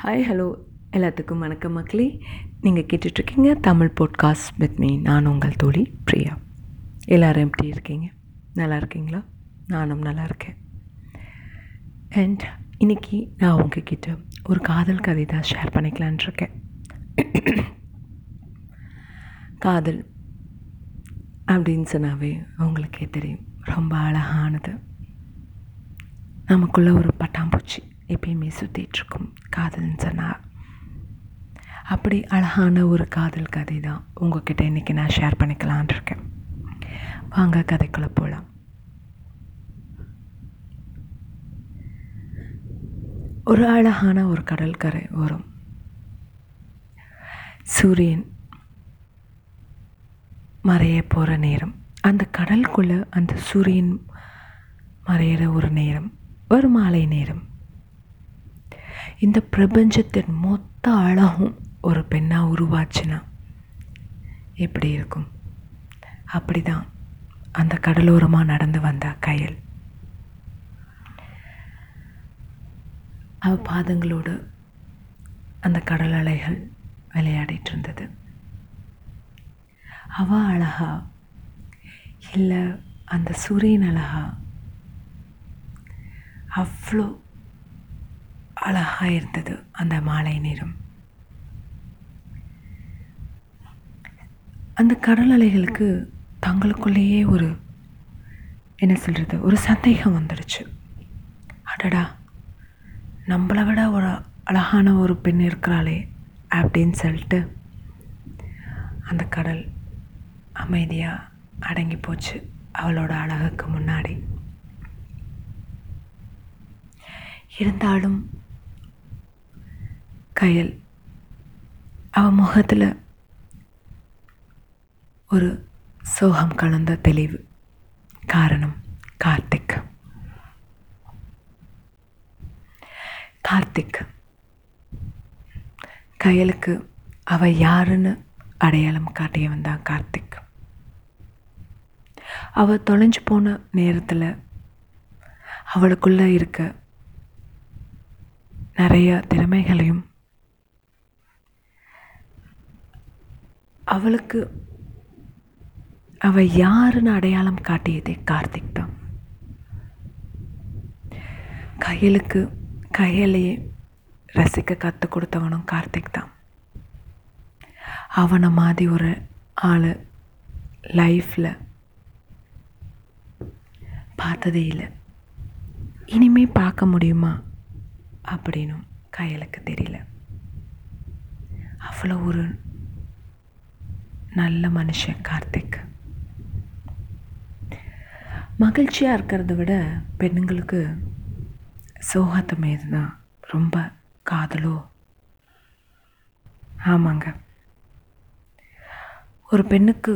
Hi hello எல்லாத்துக்கும் வணக்கம் மக்களே. நீங்கள் கேட்டுட்ருக்கீங்க தமிழ் பாட்காஸ்ட் வித் மீ. நான் உங்கள் தோழி பிரியா. எல்லோரும் எப்படி இருக்கீங்க? நல்லா இருக்கீங்களா? நானும் நல்லா இருக்கேன். அண்ட் இன்றைக்கி நான் உங்ககிட்ட ஒரு காதல் கதை தான் ஷேர் பண்ணிக்கலான் இருக்கேன். காதல் அப்படின்னு சொன்னாவே அவங்களுக்கே தெரியும், ரொம்ப அழகானது. நமக்குள்ளே ஒரு பட்டாம்பூச்சி எப்பயுமே சுற்றிகிட்ருக்கும் காதல்னு சொன்னார். அப்படி அழகான ஒரு காதல் கதை தான் உங்கள்கிட்ட இன்றைக்கி நான் ஷேர் பண்ணிக்கலான் இருக்கேன். வாங்க கதைக்குள்ளே போகலாம். ஒரு அழகான ஒரு கடற்கரை ஓரம் சூரியன் மறைய போகிற நேரம், அந்த கடலுக்குள்ளே அந்த சூரியன் மறையிற ஒரு நேரம், ஒரு மாலை நேரம். இந்த பிரபஞ்சத்தின் மொத்த அழகும் ஒரு பெண்ணாக உருவாச்சுன்னா எப்படி இருக்கும்? அப்படி தான் அந்த கடலோரமாக நடந்து வந்தா கயல். அவ பாதங்களோடு அந்த கடல் அலைகள் விளையாடிட்டு இருந்தது. அவ அழகா இல்லை அந்த சூரியன் அழகா? அவ்வளோ அழகாக இருந்தது அந்த மாலை நேரம். அந்த கடல் அலைகளுக்கு தங்களுக்குள்ளேயே ஒரு ஒரு சந்தேகம் வந்துடுச்சு. அடடா, நம்மளை விட ஒரு அழகான ஒரு பெண் இருக்கிறாளே அப்படின்னு சொல்லிட்டு அந்த கடல் அமைதியாக அடங்கி போச்சு அவளோட அழகுக்கு முன்னாடி. இருந்தாலும் கயல் அவன் முகத்தில் ஒரு சோகம் கலந்த தெளிவு. காரணம் கார்த்திக். கார்த்திக் கயலுக்கு அவள் யாருன்னு அடையாளம் காட்டியவன் தான் கார்த்திக். அவள் தொலைஞ்சு போன நேரத்தில் அவளுக்குள்ளே இருக்க நிறைய திறமைகளையும் அவளுக்கு அவள் யாருன்னு அடையாளம் காட்டியதே கார்த்திக் தான். கயலுக்கு கயலையே ரசிக்க கற்றுக் கொடுத்தவனும் கார்த்திக் தான். அவனை மாதிரி ஒரு ஆள் லைஃப்பில் பார்த்ததே இல்லை, இனிமே பார்க்க முடியுமா அப்படின்னு கயலுக்கு தெரியல. அவ்வளோ ஒரு நல்ல மனுஷன் கார்த்திக். மகிழ்ச்சியாக இருக்கிறத விட பெண்ணுங்களுக்கு சோகத்தை மீது தான் ரொம்ப காதலோ. ஆமாங்க, ஒரு பெண்ணுக்கு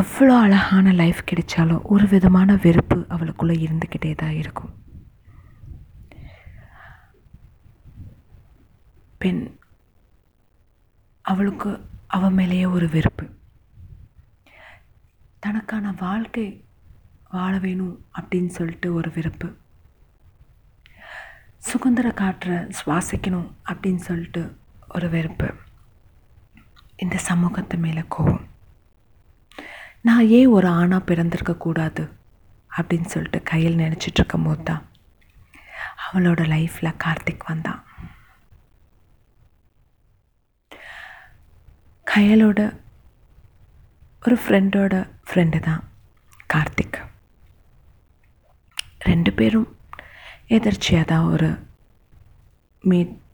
எவ்வளோ அழகான லைஃப் கிடைச்சாலும் ஒரு விதமான வெறுப்பு அவளுக்குள்ளே இருந்துக்கிட்டே தான் இருக்கும். பெண் அவளுக்கு அவ மேலேயே ஒரு வெறுப்பு, தனக்கான வாழ்க்கை வாழ வேணும் அப்படின்னு சொல்லிட்டு ஒரு வெறுப்பு, சுதந்திர காற்றை சுவாசிக்கணும் அப்படின்னு சொல்லிட்டு ஒரு வெறுப்பு, இந்த சமூகத்து மேலே கோபம், நான் ஏன் ஒரு ஆணாக பிறந்திருக்கக்கூடாது அப்படின்னு சொல்லிட்டு கையில் நினச்சிட்டு இருக்கும் போது தான் அவளோட லைஃப்பில் கார்த்திக் வந்தான். கயலோட ஒரு ஃப்ரெண்டோட ஃப்ரெண்டு தான் கார்த்திக். ரெண்டு பேரும் எதிர்ச்சியாக தான் ஒரு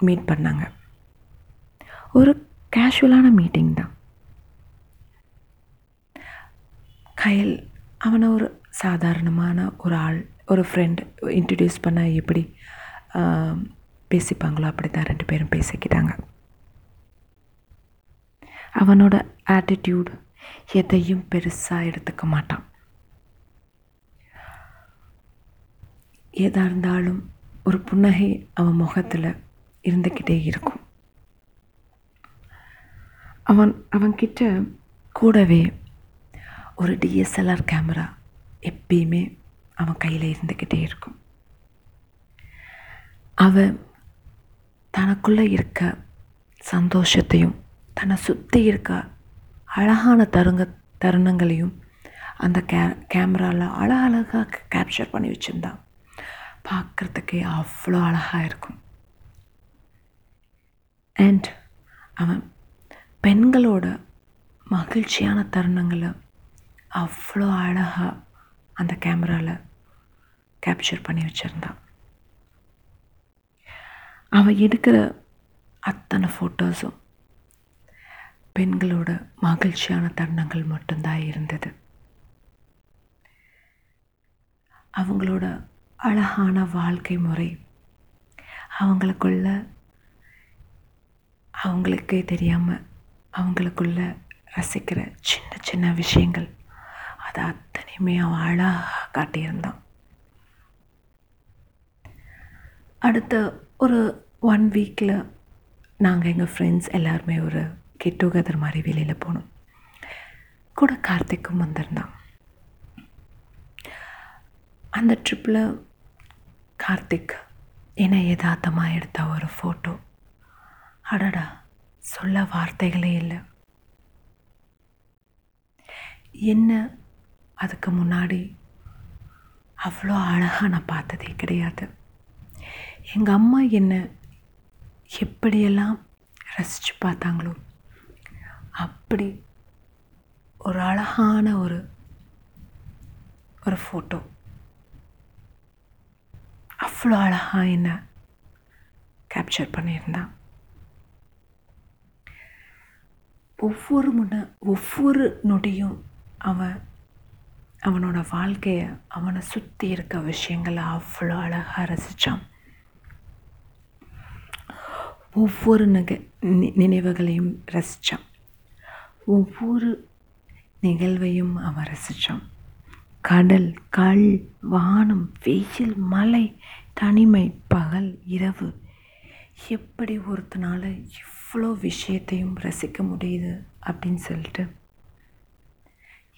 மீட் பண்ணாங்க. ஒரு கேஷுவலான மீட்டிங் தான். கயல் அவனை ஒரு சாதாரணமான ஒரு ஆள், ஒரு ஃப்ரெண்டு இன்ட்ரடியூஸ் பண்ண எப்படி பேசிப்பாங்களோ அப்படி தான் ரெண்டு பேரும் பேசிக்கிட்டாங்க. அவனோட ஆட்டிடியூடு எதையும் பெருசாக எடுத்துக்க மாட்டான். எதாக இருந்தாலும் ஒரு புன்னகை அவன் முகத்தில் இருந்துக்கிட்டே இருக்கும். அவன்கிட்ட கூடவே ஒரு டிஎஸ்எல்ஆர் கேமரா எப்பயுமே அவன் கையில் இருந்துக்கிட்டே இருக்கும். அவன் தனக்குள்ளே இருக்க சந்தோஷத்தையும் தன்னை சுற்றி இருக்க அழகான தருணங்களையும் அந்த கேமராவில் அழகழகாக கேப்சர் பண்ணி வச்சுருந்தான். பார்க்குறதுக்கே அவ்வளோ அழகாக இருக்கும். அண்ட் அவன் பெண்களோட மகிழ்ச்சியான தருணங்களை அவ்வளோ அழகாக அந்த கேமராவில் கேப்சர் பண்ணி வச்சுருந்தான். அவன் எடுக்கிற அத்தனை ஃபோட்டோஸும் பெண்களோட மகிழ்ச்சியான தருணங்கள் மட்டும்தான் இருந்தது. அவங்களோட அழகான வாழ்க்கை முறை, அவங்களுக்குள்ள அவங்களுக்கே தெரியாமல் அவங்களுக்குள்ள ரசிக்கிற சின்ன சின்ன விஷயங்கள், அது அத்தனையுமே அவன் அழகாக காட்டியிருந்தான். அடுத்த ஒரு 1 வீக்கில் நாங்கள் எங்கள் ஃப்ரெண்ட்ஸ் எல்லாருமே ஒரு கெட் டுகெதர் மாதிரி வெளியில் போனோம். கூட கார்த்திக்கும் வந்திருந்தான். அந்த ட்ரிப்பில் கார்த்திக் என்னை யதார்த்தமாக எடுத்த ஒரு ஃபோட்டோ, அடடா சொல்ல வார்த்தைகளே இல்லை. என்ன அதுக்கு முன்னாடி அவ்வளோ அழகாக நான் பார்த்ததே கிடையாது. எங்கள் அம்மா என்ன எப்படியெல்லாம் ரசித்து பார்த்தாங்களோ அப்படி ஒரு அழகான ஒரு ஃபோட்டோ. அவ்வளோ அழகாக என்ன கேப்சர் பண்ணியிருந்தான். ஒவ்வொரு நொடியும் அவனோட வாழ்க்கையை, அவனை சுற்றி இருக்க விஷயங்களை அவ்வளோ அழகாக ரசித்தான். ஒவ்வொரு நினைவுகளையும் ரசித்தான். ஒவ்வொரு நிகழ்வையும் அவன் ரசித்தான். கடல், கல், வானம், வெயில், மலை, தனிமை, பகல், இரவு, எப்படி ஒருத்தனால இவ்வளோ விஷயத்தையும் ரசிக்க முடியுது அப்படின்னு சொல்லிட்டு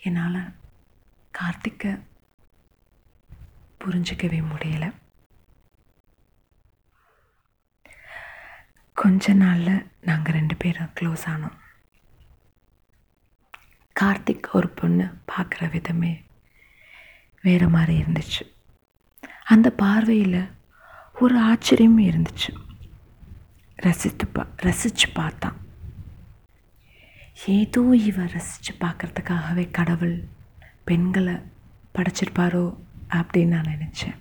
என்னால் கார்த்திகை புரிஞ்சிக்கவே முடியலை. கொஞ்ச நாளில் நாங்கள் 2 பேரும் க்ளோஸ் ஆனோம். கார்த்திக் ஒரு பொண்ணு பார்க்குற விதமே வேறு மாதிரி இருந்துச்சு. அந்த பார்வையில் ஒரு ஆச்சரியமே இருந்துச்சு. ரசித்து பார்த்தான். ஏதோ இவன் ரசித்து பார்க்குறதுக்காகவே கடவுள் பெண்களை படைச்சிருப்பாரோ அப்படின்னு நான் நினச்சேன்.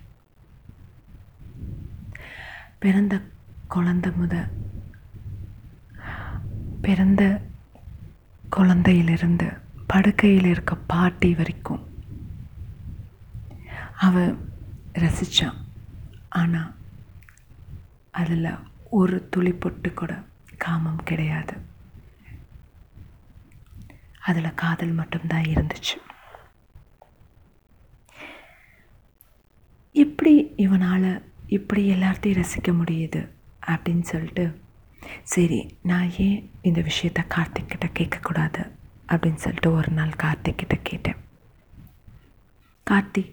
பிறந்த குழந்தையிலிருந்து படுக்கையில் இருக்க பாட்டி வரைக்கும் அவன் ரசித்தான். ஆனால் அதில் ஒரு துளி பொட்டு கூட காமம் கிடையாது. அதில் காதல் மட்டும்தான் இருந்துச்சு. எப்படி இவனால் இப்படி எல்லாத்தையும் ரசிக்க முடியுது அப்படின்னு சொல்லிட்டு, சரி நான் ஏன் இந்த விஷயத்தை கார்த்திக் கிட்ட கேட்கக்கூடாது அப்படின்னு சொல்லிட்டு ஒரு நாள் கார்த்திக் கிட்ட கேட்டேன். கார்த்திக்,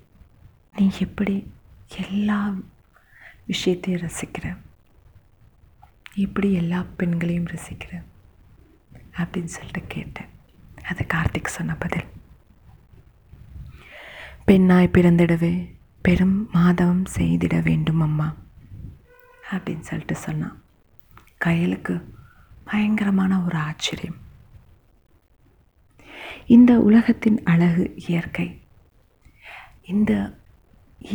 நீ எப்படி எல்லா விஷயத்தையும் ரசிக்கிற, எப்படி எல்லா பெண்களையும் ரசிக்கிற அப்படின்னு சொல்லிட்டு கேட்டேன். அது கார்த்திக் சொன்ன பதில். பெண்ணாய் பிறந்திடவே பெரும் மாதவம் செய்திட வேண்டும் அம்மா அப்படின்னு சொல்லிட்டு சொன்னான். கயலுக்கு பயங்கரமான ஒரு ஆச்சரியம். இந்த உலகத்தின் அழகு இயற்கை. இந்த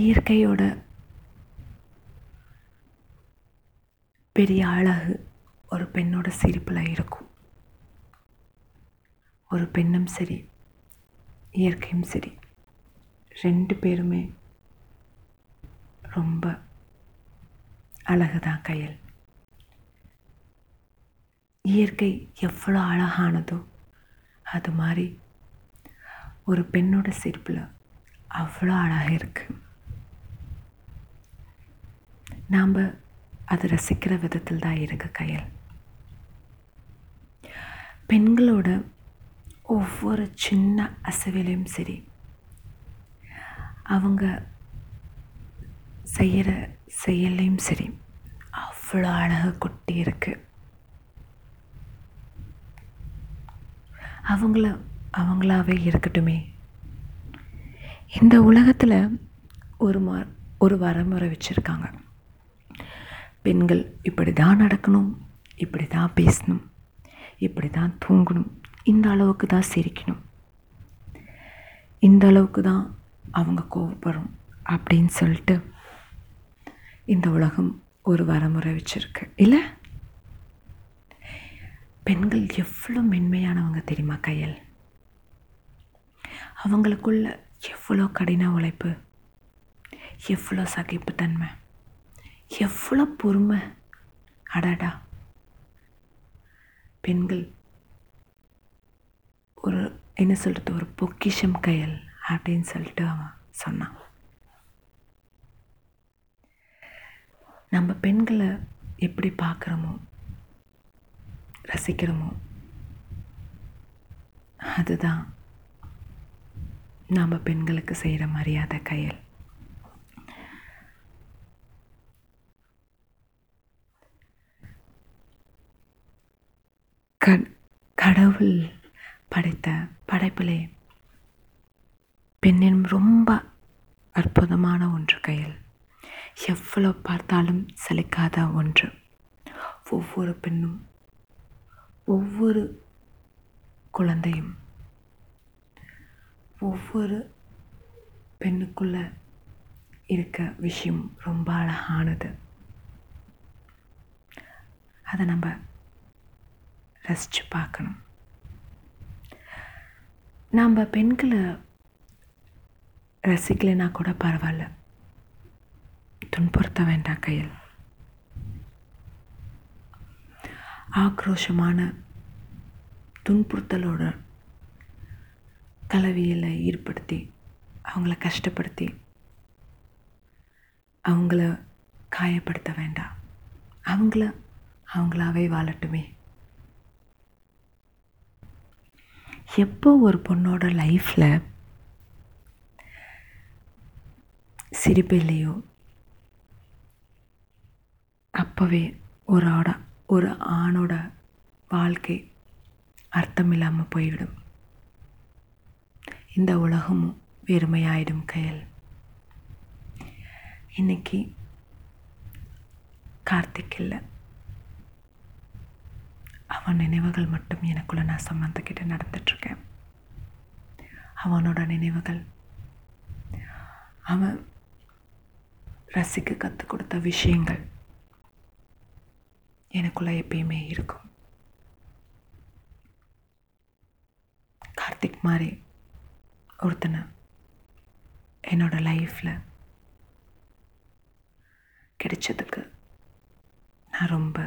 இயற்கையோட பெரிய அழகு ஒரு பெண்ணோட சிரிப்பில் இருக்கும். ஒரு பெண்ணும் சரி, இயற்கையும் சரி, 2 பேருமே ரொம்ப அழகுதான் கயல். இயற்கை எவ்வளோ அழகானதோ அது மாதிரி ஒரு பெண்ணோட சிரிப்பில் அவ்வளோ அழகாக இருக்குது. நாம் அதை ரசிக்கிற விதத்தில் தான் இருக்கு கயல். பெண்களோட ஒவ்வொரு சின்ன அசைவிலையும் சரி, அவங்க செய்கிற செயலையும் சரி, அவ்வளோ அழகு கொட்டி இருக்குது. அவங்களாவே இருக்கட்டுமே. இந்த உலகத்தில் ஒரு வரமுறை வச்சுருக்காங்க. பெண்கள் இப்படி தான் நடக்கணும், இப்படி தான் பேசணும், இப்படி தான் தூங்கணும், இந்த அளவுக்கு தான் சிரிக்கணும், இந்த அளவுக்கு தான் அவங்க கோபப்படும் அப்படின்னு சொல்லிட்டு இந்த உலகம் ஒரு வரமுறை வச்சுருக்கு இல்லை? பெண்கள் எவ்வளோ மென்மையானவங்க தெரியுமா கையல்? அவங்களுக்குள்ள எவ்வளோ கடின உழைப்பு, எவ்வளோ சகிப்புத்தன்மை, எவ்வளோ பொறுமை. அடாடா, பெண்கள் ஒரு என்ன சொல்கிறது, ஒரு பொக்கிஷம் கையல் அப்படின்னு சொல்லிட்டு அவன் சொன்னான். நம்ம பெண்களை எப்படி பார்க்குறோமோ, ரசிக்கிறோமோ, அதுதான் நாம் பெண்களுக்கு செய்கிற மரியாதை கையல். கடவுள் படைத்த படைப்பிலே பெண்ணின் ரொம்ப அற்புதமான ஒன்று கையல். எவ்வளோ பார்த்தாலும் சலிக்காத ஒன்று. ஒவ்வொரு பெண்ணும், ஒவ்வொரு குழந்தையும், ஒவ்வொரு பெண்ணுக்குள்ளே இருக்க விஷயம் ரொம்ப அழகானது. அதை நம்ம ரசித்து பார்க்கணும். நம்ம பெண்களை ரசிக்கலைன்னா கூட பரவாயில்ல, துன்புறுத்த வேண்டாம் கையல். ஆக்ரோஷமான துன்புறுத்தலோட கலவையில் ஈடுபடுத்தி அவங்கள கஷ்டப்படுத்தி அவங்கள காயப்படுத்த வேண்டாம். அவங்களாவே வாழட்டுமே. எப்போ ஒரு பொண்ணோட லைஃப்பில் சிரிப்பில்லையோ அப்போவே ஒரு ஆணோட வாழ்க்கை அர்த்தம் இல்லாமல் போய்விடும். இந்த உலகமும் வெறுமையாயிடும் கையல். இன்னைக்கு கார்த்திக் இல்லை, அவன் நினைவுகள் மட்டும் எனக்குள்ளே நான் சம்மந்தக்கிட்ட நடந்துட்டுருக்கேன். அவனோட நினைவுகள், அவன் ரசிக்க கற்றுக் கொடுத்த விஷயங்கள் எனக்குள்ளே எப்பயுமே இருக்கும். கார்த்திக் மாதிரி ஒருத்தனை என்னோடய லைஃப்பில் கிடைச்சதுக்கு நான் ரொம்ப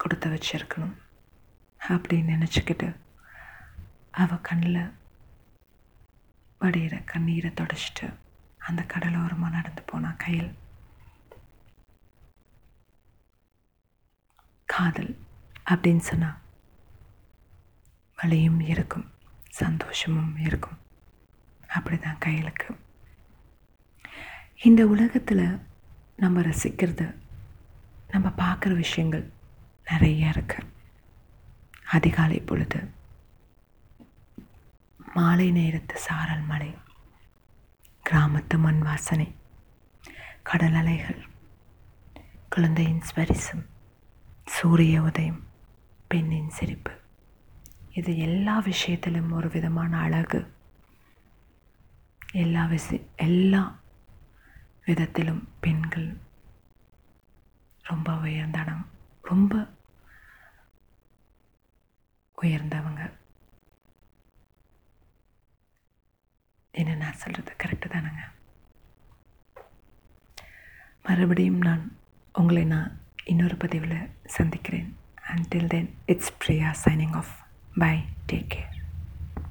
கொடுத்து வச்சுருக்கணும் அப்படின்னு நினச்சிக்கிட்டு அவள் கண்ணில் வடிகிற கண்ணீரை தொடச்சிட்டு அந்த கடலோரமாக நடந்து போனான் கையல். காதல் அப்படின்னு சொன்னால் வலியும் இருக்கும், சந்தோஷமும் இருக்கும். அப்படி தான் கையலுக்கு. இந்த உலகத்தில் நம்ம ரசிக்கிறது, நம்ம பார்க்குற விஷயங்கள் நிறைய இருக்கு. அதிகாலை பொழுது, மாலை நேரத்து சாரல் மலை, கிராமத்து மண் வாசனை, கடல் அலைகள், குழந்தையின் ஸ்பரிசம், சூரிய உதயம், பெண்ணின் சிரிப்பு, இது எல்லா விஷயத்திலும் ஒரு விதமான அழகு, எல்லா விதத்திலும் பெண்கள் ரொம்ப உயர்ந்தவங்க. என்ன நான் சொல்கிறது கரெக்டு தானுங்க? மறுபடியும் உங்களை நான் இன்னொரு பதிவில் சந்திக்கிறேன். Until then, it's Priya signing off. Bye. Take care.